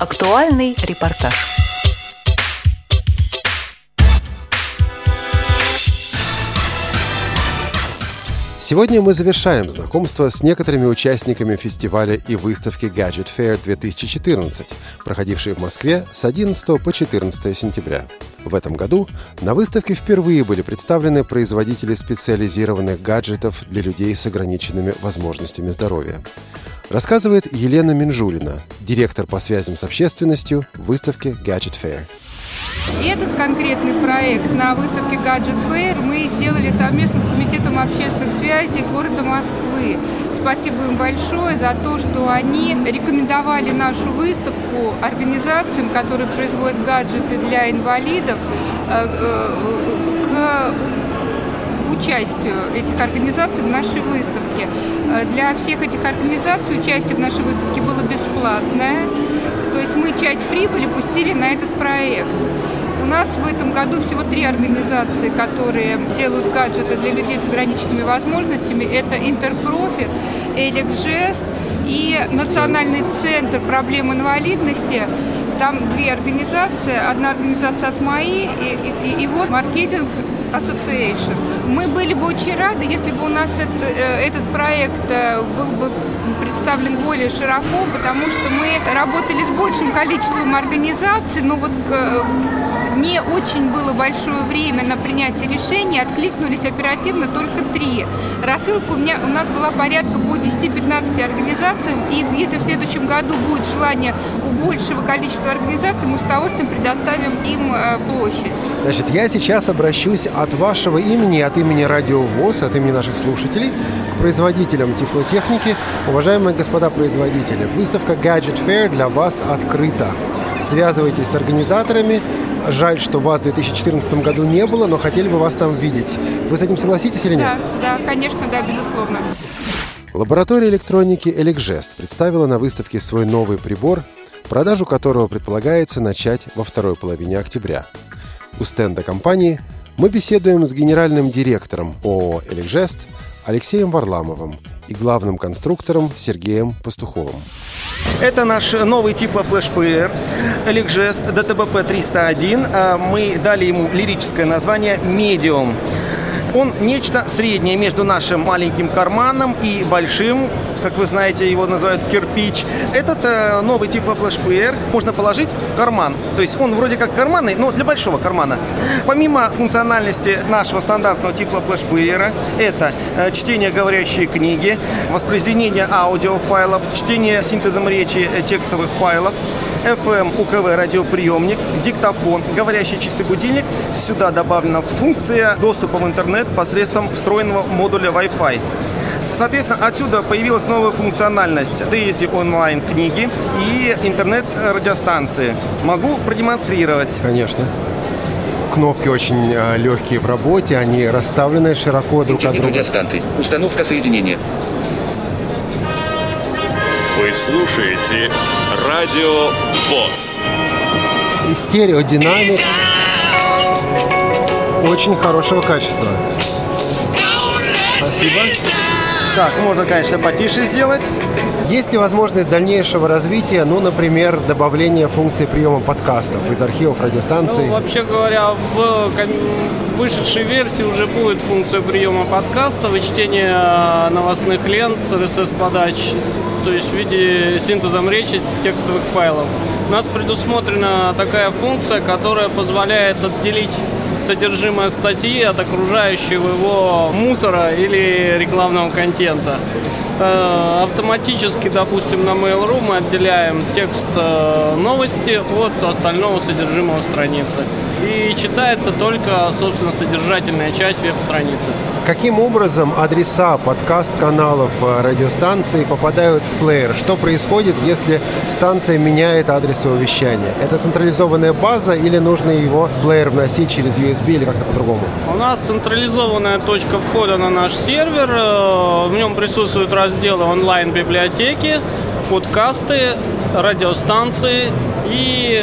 Актуальный репортаж. Сегодня мы завершаем знакомство с некоторыми участниками фестиваля и выставки Gadget Fair-2014, проходившей в Москве с 11 по 14 сентября. В этом году на выставке впервые были представлены производители специализированных гаджетов для людей с ограниченными возможностями здоровья. Рассказывает Елена Минжулина, директор по связям с общественностью выставки Gadget Fair. Этот конкретный проект на выставке Gadget Fair мы сделали совместно с Комитетом общественных связей города Москвы. Спасибо им большое за то, что они рекомендовали нашу выставку организациям, которые производят гаджеты для инвалидов, к участию этих организаций в нашей выставке. Для всех этих организаций участие в нашей выставке было бесплатное. То есть мы часть прибыли пустили на этот проект. У нас в этом году всего 3 организации, которые делают гаджеты для людей с ограниченными возможностями. Это Интерпрофит, Элекжест и Национальный центр проблем инвалидности. Там 2 организации. Одна организация от МАИ и вот маркетинг Association. Мы были бы очень рады, если бы у нас этот проект был бы представлен более широко, потому что мы работали с большим количеством организаций, но вот не очень было большое время на принятие решений, откликнулись оперативно только 3. Рассылка у нас была порядка по 10-15 организаций, и если в следующем году будет желание у большего количества организаций, мы с удовольствием предоставим им площадь. Значит, я сейчас обращусь от вашего имени, от имени Радио ВОС, от имени наших слушателей к производителям тифлотехники. Уважаемые господа производители, выставка Gadget Fair для вас открыта. Связывайтесь с организаторами. Жаль, что вас в 2014 году не было, но хотели бы вас там видеть. Вы с этим согласитесь или нет? Да, конечно, да, безусловно. Лаборатория электроники «Элекжест» представила на выставке свой новый прибор, продажу которого предполагается начать во второй половине октября. У стенда компании мы беседуем с генеральным директором ООО «Элекжест» Алексеем Варламовым и главным конструктором Сергеем Пастуховым. Это наш новый тифлофлешплеер «Элекжест» ДТБП-301. Мы дали ему лирическое название «Медиум». Он нечто среднее между нашим маленьким карманом и большим, как вы знаете, его называют кирпич. Этот новый тифлофлешплеер можно положить в карман. То есть он вроде как карманный, но для большого кармана. Помимо функциональности нашего стандартного тифлофлешплеера, это чтение говорящей книги, воспроизведение аудиофайлов, чтение синтезом речи текстовых файлов, FM, УКВ, радиоприемник, диктофон, говорящие часы-будильник. Сюда добавлена функция доступа в интернет посредством встроенного модуля Wi-Fi. Соответственно, отсюда появилась новая функциональность. Да есть и онлайн-книги, и интернет-радиостанции. Могу продемонстрировать. Конечно. Кнопки очень легкие в работе, они расставлены широко друг от друга. Радиостанции. Установка соединения. Вы слушаете Радио ВОС. И стереодинамик очень хорошего качества. Спасибо. Так, можно, конечно, потише сделать. Есть ли возможность дальнейшего развития, например, добавления функции приема подкастов из архивов радиостанций? Вообще говоря, в вышедшей версии уже будет функция приема подкастов и чтения новостных лент с RSS-подач. То есть в виде синтезом речи текстовых файлов. У нас предусмотрена такая функция, которая позволяет отделить содержимое статьи от окружающего его мусора или рекламного контента. Автоматически, допустим, на Mail.ru мы отделяем текст новости от остального содержимого страницы. И читается только, собственно, содержательная часть веб-страницы. Каким образом адреса подкаст-каналов радиостанции попадают в плеер? Что происходит, если станция меняет адрес своего вещания? Это централизованная база или нужно его в плеер вносить через USB или как-то по-другому? У нас централизованная точка входа на наш сервер. В нем присутствуют разделы онлайн-библиотеки, подкасты, радиостанции и...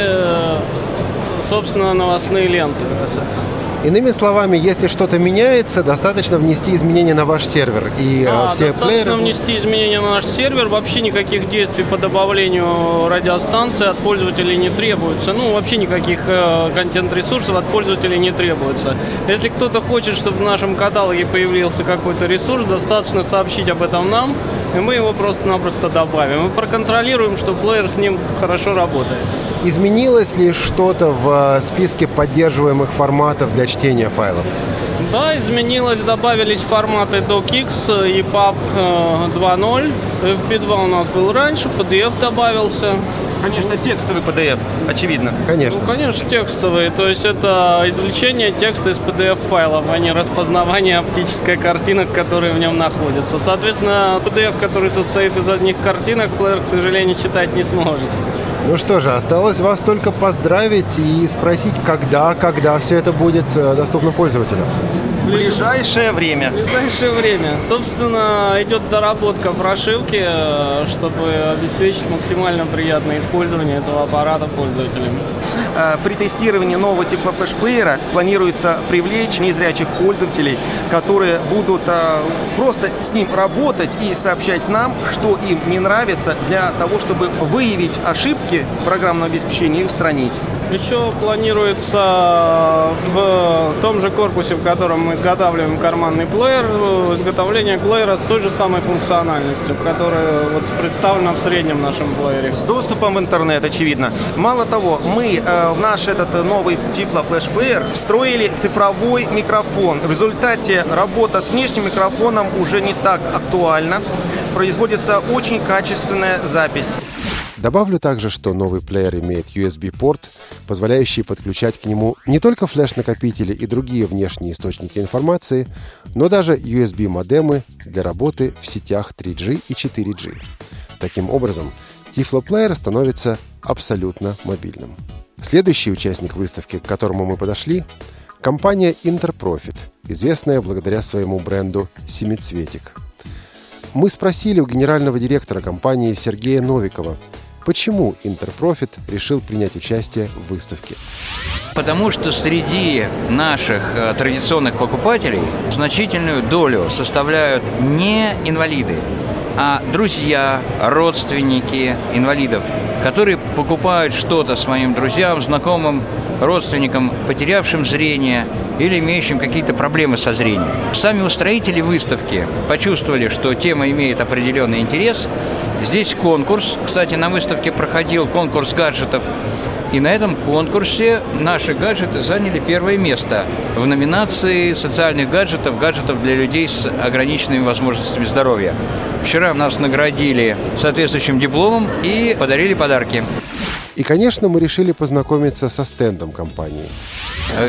собственно, новостные ленты RSS. Иными словами, если что-то меняется, достаточно внести изменения на ваш сервер. И все достаточно внести изменения на наш сервер. Вообще никаких действий по добавлению радиостанции от пользователей не требуется. Ну, вообще никаких контент-ресурсов от пользователей не требуется. Если кто-то хочет, чтобы в нашем каталоге появился какой-то ресурс, достаточно сообщить об этом нам, и мы его просто-напросто добавим. Мы проконтролируем, что плеер с ним хорошо работает. Изменилось ли что-то в списке поддерживаемых форматов для чтения файлов? Да, изменилось. Добавились форматы DocX, EPUB 2.0. FP2 у нас был раньше, PDF добавился. Конечно, текстовый PDF, очевидно. Конечно. Ну, конечно, текстовый. То есть это извлечение текста из PDF-файлов, а не распознавание оптической картинок, которые в нем находятся. Соответственно, PDF, который состоит из одних картинок, плеер, к сожалению, читать не сможет. Ну что же, осталось вас только поздравить и спросить, когда все это будет доступно пользователям. В ближайшее время. Собственно, идет доработка прошивки, чтобы обеспечить максимально приятное использование этого аппарата пользователям. При тестировании нового типа флешплеера планируется привлечь незрячих пользователей, которые будут просто с ним работать и сообщать нам, что им не нравится, для того, чтобы выявить ошибки программного обеспечения и устранить. Еще планируется в том же корпусе, в котором мы изготавливаем карманный плеер, изготовление плеера с той же самой функциональностью, которая вот представлена в среднем нашем плеере. С доступом в интернет, очевидно. Мало того, мы в наш этот новый Tiflo Flash Player встроили цифровой микрофон. В результате работа с внешним микрофоном уже не так актуальна. Производится очень качественная запись. Добавлю также, что новый плеер имеет USB-порт, позволяющий подключать к нему не только флеш-накопители и другие внешние источники информации, но даже USB-модемы для работы в сетях 3G и 4G. Таким образом, Tiflo-плеер становится абсолютно мобильным. Следующий участник выставки, к которому мы подошли, — компания Интерпрофит, известная благодаря своему бренду «Семицветик». Мы спросили у генерального директора компании Сергея Новикова, почему Интерпрофит решил принять участие в выставке. Потому что среди наших традиционных покупателей значительную долю составляют не инвалиды, а друзья, родственники инвалидов, которые покупают что-то своим друзьям, знакомым, родственникам, потерявшим зрение или имеющим какие-то проблемы со зрением. Сами устроители выставки почувствовали, что тема имеет определенный интерес. Здесь конкурс. Кстати, на выставке проходил конкурс гаджетов. И на этом конкурсе наши гаджеты заняли первое место в номинации социальных гаджетов, гаджетов для людей с ограниченными возможностями здоровья. Вчера нас наградили соответствующим дипломом и подарили подарки. И, конечно, мы решили познакомиться со стендом компании.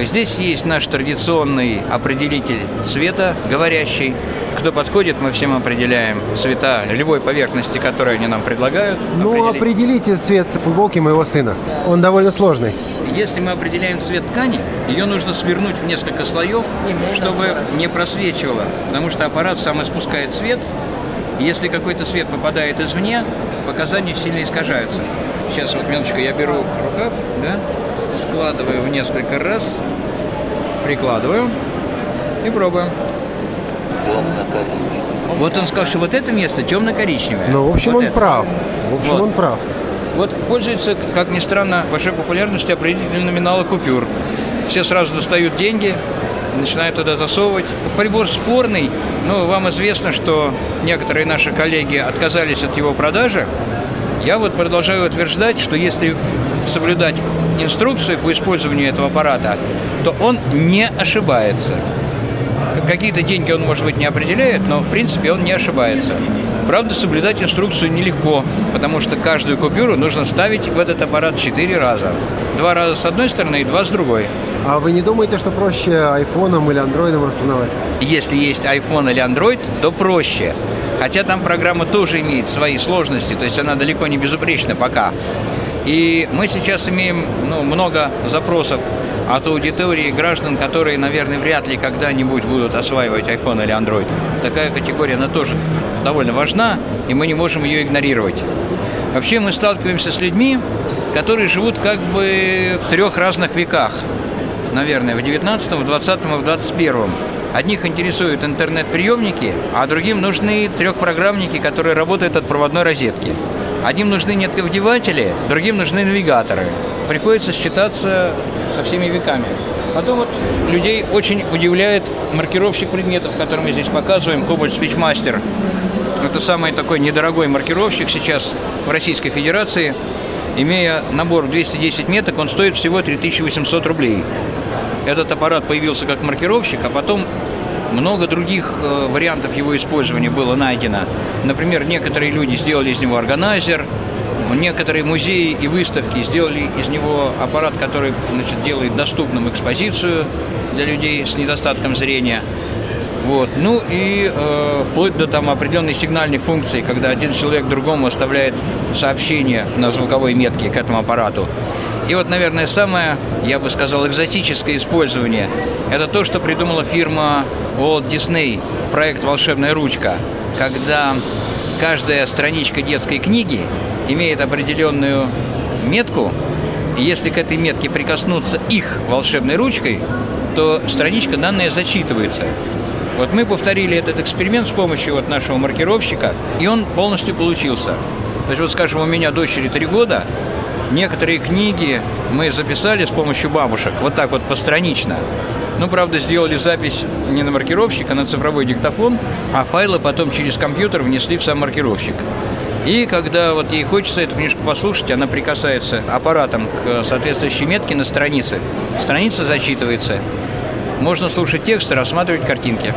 Здесь есть наш традиционный определитель цвета, говорящий. Кто подходит, мы всем определяем цвета любой поверхности, которую они нам предлагают. Ну, определите цвет футболки моего сына. Он довольно сложный. Если мы определяем цвет ткани, ее нужно свернуть в несколько слоев, чтобы не просвечивало. Потому что аппарат сам испускает свет. Если какой-то свет попадает извне, показания сильно искажаются. Сейчас вот, минуточку, я беру рукав, да, складываю в несколько раз, прикладываю и пробую. Вот он сказал, что вот это место темно-коричневое. Ну, в общем, вот он это. Прав. В общем, вот. Он прав. Вот пользуется, как ни странно, большой популярностью определитель номинала купюр. Все сразу достают деньги, начинают туда засовывать. Прибор спорный, но вам известно, что некоторые наши коллеги отказались от его продажи. Я вот продолжаю утверждать, что если соблюдать инструкции по использованию этого аппарата, то он не ошибается. Какие-то деньги он, может быть, не определяет, но, в принципе, он не ошибается. Правда, соблюдать инструкцию нелегко, потому что каждую купюру нужно ставить в этот аппарат 4 раза. 2 раза с одной стороны и 2 с другой. А вы не думаете, что проще айфоном или андроидом распознавать? Если есть iPhone или Android, то проще. Хотя там программа тоже имеет свои сложности, то есть она далеко не безупречна пока. И мы сейчас имеем много запросов от аудитории граждан, которые, наверное, вряд ли когда-нибудь будут осваивать iPhone или Android. Такая категория, она тоже довольно важна, и мы не можем ее игнорировать. Вообще мы сталкиваемся с людьми, которые живут как бы в 3 разных веках. наверное, в 19-м, в 20-м и в 21-м. Одних интересуют интернет-приемники, а другим нужны трехпрограммники, которые работают от проводной розетки. Одним нужны нетковдеватели, другим нужны навигаторы. Приходится считаться со всеми веками. Потом вот людей очень удивляет маркировщик предметов, который мы здесь показываем, Кобальт спичмастер. Это самый такой недорогой маркировщик сейчас в Российской Федерации. Имея набор в 210 меток, он стоит всего 3800 рублей. Этот аппарат появился как маркировщик, а потом много других вариантов его использования было найдено. Например, некоторые люди сделали из него органайзер, некоторые музеи и выставки сделали из него аппарат, который, значит, делает доступным экспозицию для людей с недостатком зрения. Вот. Ну и вплоть до там определенной сигнальной функции, когда один человек другому оставляет сообщение на звуковой метке к этому аппарату. И вот, наверное, самое, я бы сказал, экзотическое использование – это то, что придумала фирма Walt Disney, проект «Волшебная ручка», когда каждая страничка детской книги имеет определенную метку, и если к этой метке прикоснуться их волшебной ручкой, то страничка данная зачитывается. Вот мы повторили этот эксперимент с помощью вот нашего маркировщика, и он полностью получился. То есть, вот, скажем, у меня дочери 3 года, некоторые книги мы записали с помощью бабушек, вот так вот постранично. Ну, правда, сделали запись не на маркировщик, а на цифровой диктофон, а файлы потом через компьютер внесли в сам маркировщик. И когда вот ей хочется эту книжку послушать, она прикасается аппаратом к соответствующей метке на странице. Страница зачитывается. Можно слушать тексты, рассматривать картинки.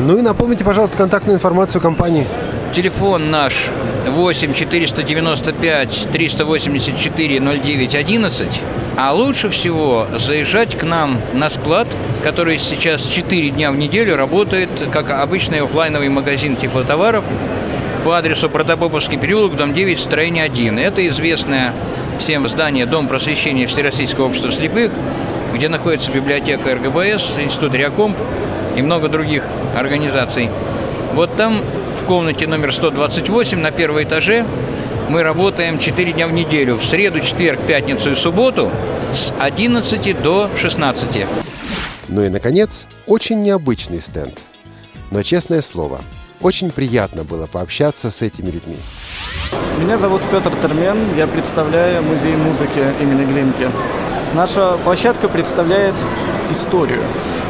Ну и напомните, пожалуйста, контактную информацию компании. Телефон наш 8-495-384-09-11. А лучше всего заезжать к нам на склад, который сейчас 4 дня в неделю работает как обычный офлайновый магазин тифлотоваров по адресу Протопоповский переулок, дом 9, строение 1. Это известное всем здание Дом просвещения Всероссийского общества слепых, где находится библиотека РГБС, Институт Реакомп и много других организаций. Вот там, в комнате номер 128, на первом этаже, мы работаем 4 дня в неделю, в среду, четверг, пятницу и субботу с 11 до 16. Ну и, наконец, очень необычный стенд. Но, честное слово, очень приятно было пообщаться с этими людьми. Меня зовут Петр Термен, я представляю музей музыки имени Глинки. Наша площадка представляет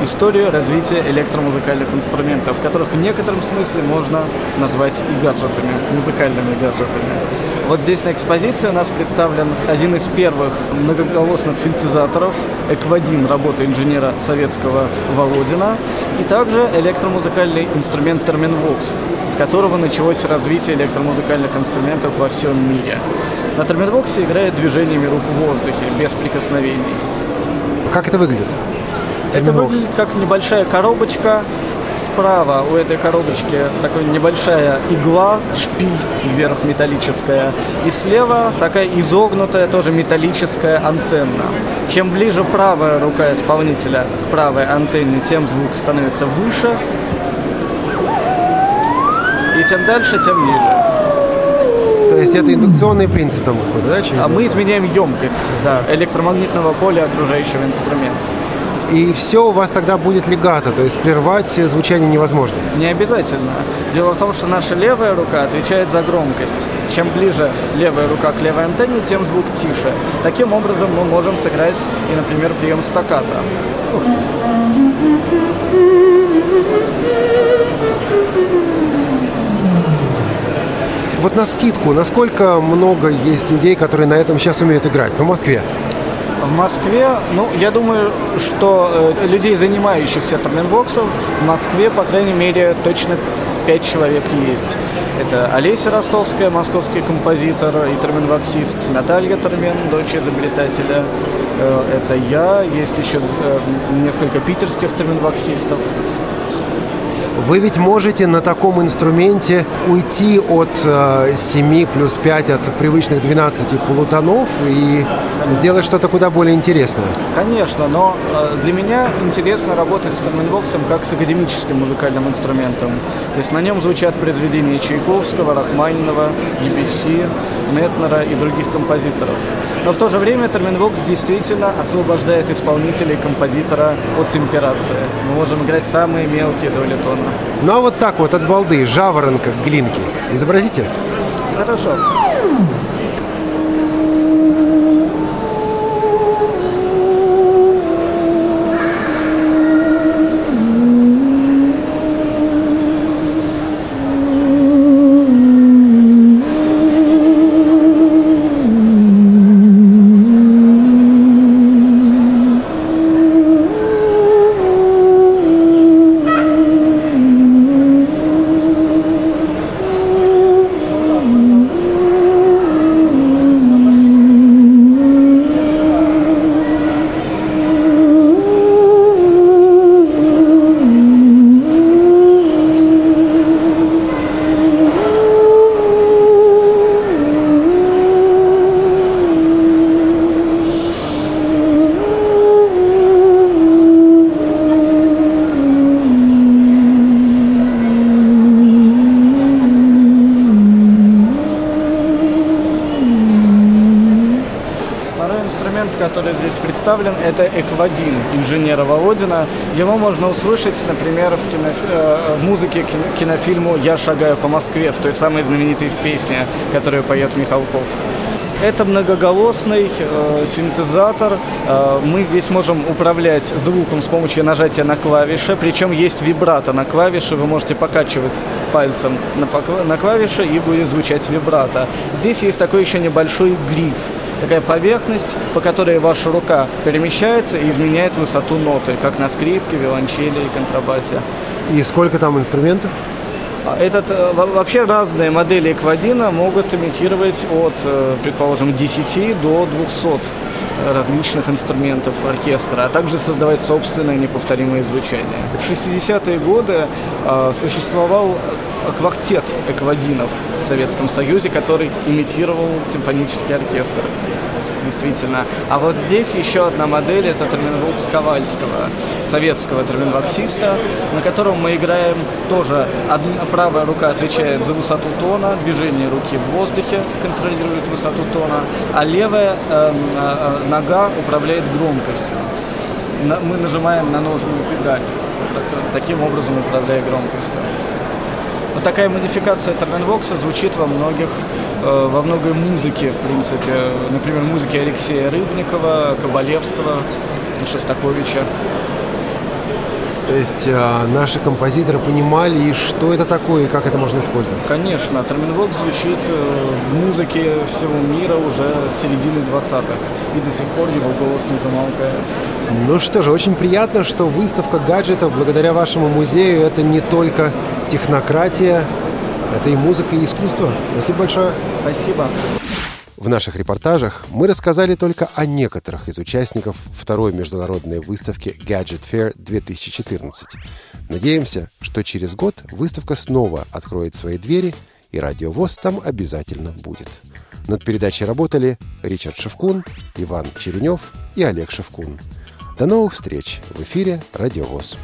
историю развития электромузыкальных инструментов, которых в некотором смысле можно назвать и гаджетами, музыкальными гаджетами. Вот здесь на экспозиции у нас представлен один из первых многоголосных синтезаторов «Эквадин», работы инженера советского Володина, и также электромузыкальный инструмент терменвокс, с которого началось развитие электромузыкальных инструментов во всем мире. На терменвоксе играет движениями рук в воздухе, без прикосновений. Как это выглядит? Терменвокс. Это выглядит как небольшая коробочка. Справа у этой коробочки такая небольшая игла, шпиль вверх металлическая. И слева такая изогнутая, тоже металлическая антенна. Чем ближе правая рука исполнителя к правой антенне, тем звук становится выше. И чем дальше, тем ниже. То есть это индукционный принцип там какой-то, да? А мы изменяем емкость, да, электромагнитного поля окружающего инструмента. И все у вас тогда будет легато, то есть прервать звучание невозможно? Не обязательно. Дело в том, что наша левая рука отвечает за громкость. Чем ближе левая рука к левой антенне, тем звук тише. Таким образом мы можем сыграть и, например, прием стаккато. Ух ты. Вот навскидку, насколько много есть людей, которые на этом сейчас умеют играть? В Москве? В Москве, ну, я думаю, что людей, занимающихся терменвоксом, в Москве, по крайней мере, точно 5 человек есть. Это Олеся Ростовская, московский композитор и терменвоксист, Наталья Термен, дочь изобретателя. Это я, есть еще несколько питерских терменвоксистов. Вы ведь можете на таком инструменте уйти от 7 плюс 5, от привычных 12 полутонов и сделать что-то куда более интересное. Конечно, но для меня интересно работать с терменвоксом как с академическим музыкальным инструментом. То есть на нем звучат произведения Чайковского, Рахманинова, Дебюсси, Метнера и других композиторов. Но в то же время терменвокс действительно освобождает исполнителя и композитора от темперации. Мы можем играть самые мелкие доли тона. Ну а вот так вот от балды, жаворонка Глинки. Изобразите. Хорошо. Который здесь представлен, это Эквадин инженера Володина. Его можно услышать, например, в музыке к кинофильму «Я шагаю по Москве», в той самой знаменитой песне, которую поет Михалков. Это многоголосный синтезатор. Мы здесь можем управлять звуком с помощью нажатия на клавиши. Причем есть вибрато на клавише. Вы можете покачивать пальцем на клавише, и будет звучать вибрато. Здесь есть такой еще небольшой гриф. Такая поверхность, по которой ваша рука перемещается и изменяет высоту ноты, как на скрипке, виолончели и контрабасе. И сколько там инструментов? Вообще разные модели Эквадина могут имитировать от, предположим, 10 до 200 различных инструментов оркестра, а также создавать собственные неповторимые звучания. В 60-е годы существовал квартет эквадинов в Советском Союзе, который имитировал симфонический оркестр. Действительно. А вот здесь еще одна модель, это терменвокс Ковальского, советского терменвоксиста, на котором мы играем тоже. Правая рука отвечает за высоту тона, движение руки в воздухе контролирует высоту тона, а левая нога управляет громкостью. Мы нажимаем на нужную педаль, таким образом управляя громкостью. Вот такая модификация терменвокса звучит во многой музыке, в принципе. Например, музыке Алексея Рыбникова, Кабалевского, Шостаковича. То есть наши композиторы понимали, что это такое и как это можно использовать? Конечно. Терменвокс звучит в музыке всего мира уже с середины 20-х. И до сих пор его голос не замолкает. Ну что же, очень приятно, что выставка гаджетов благодаря вашему музею – это не только технократия, это и музыка, и искусство. Спасибо большое. Спасибо. В наших репортажах мы рассказали только о некоторых из участников второй международной выставки Gadget Fair-2014. Надеемся, что через год выставка снова откроет свои двери, и Радио ВОС там обязательно будет. Над передачей работали Ричард Шевкун, Иван Черенев и Олег Шевкун. До новых встреч в эфире Радио ВОС.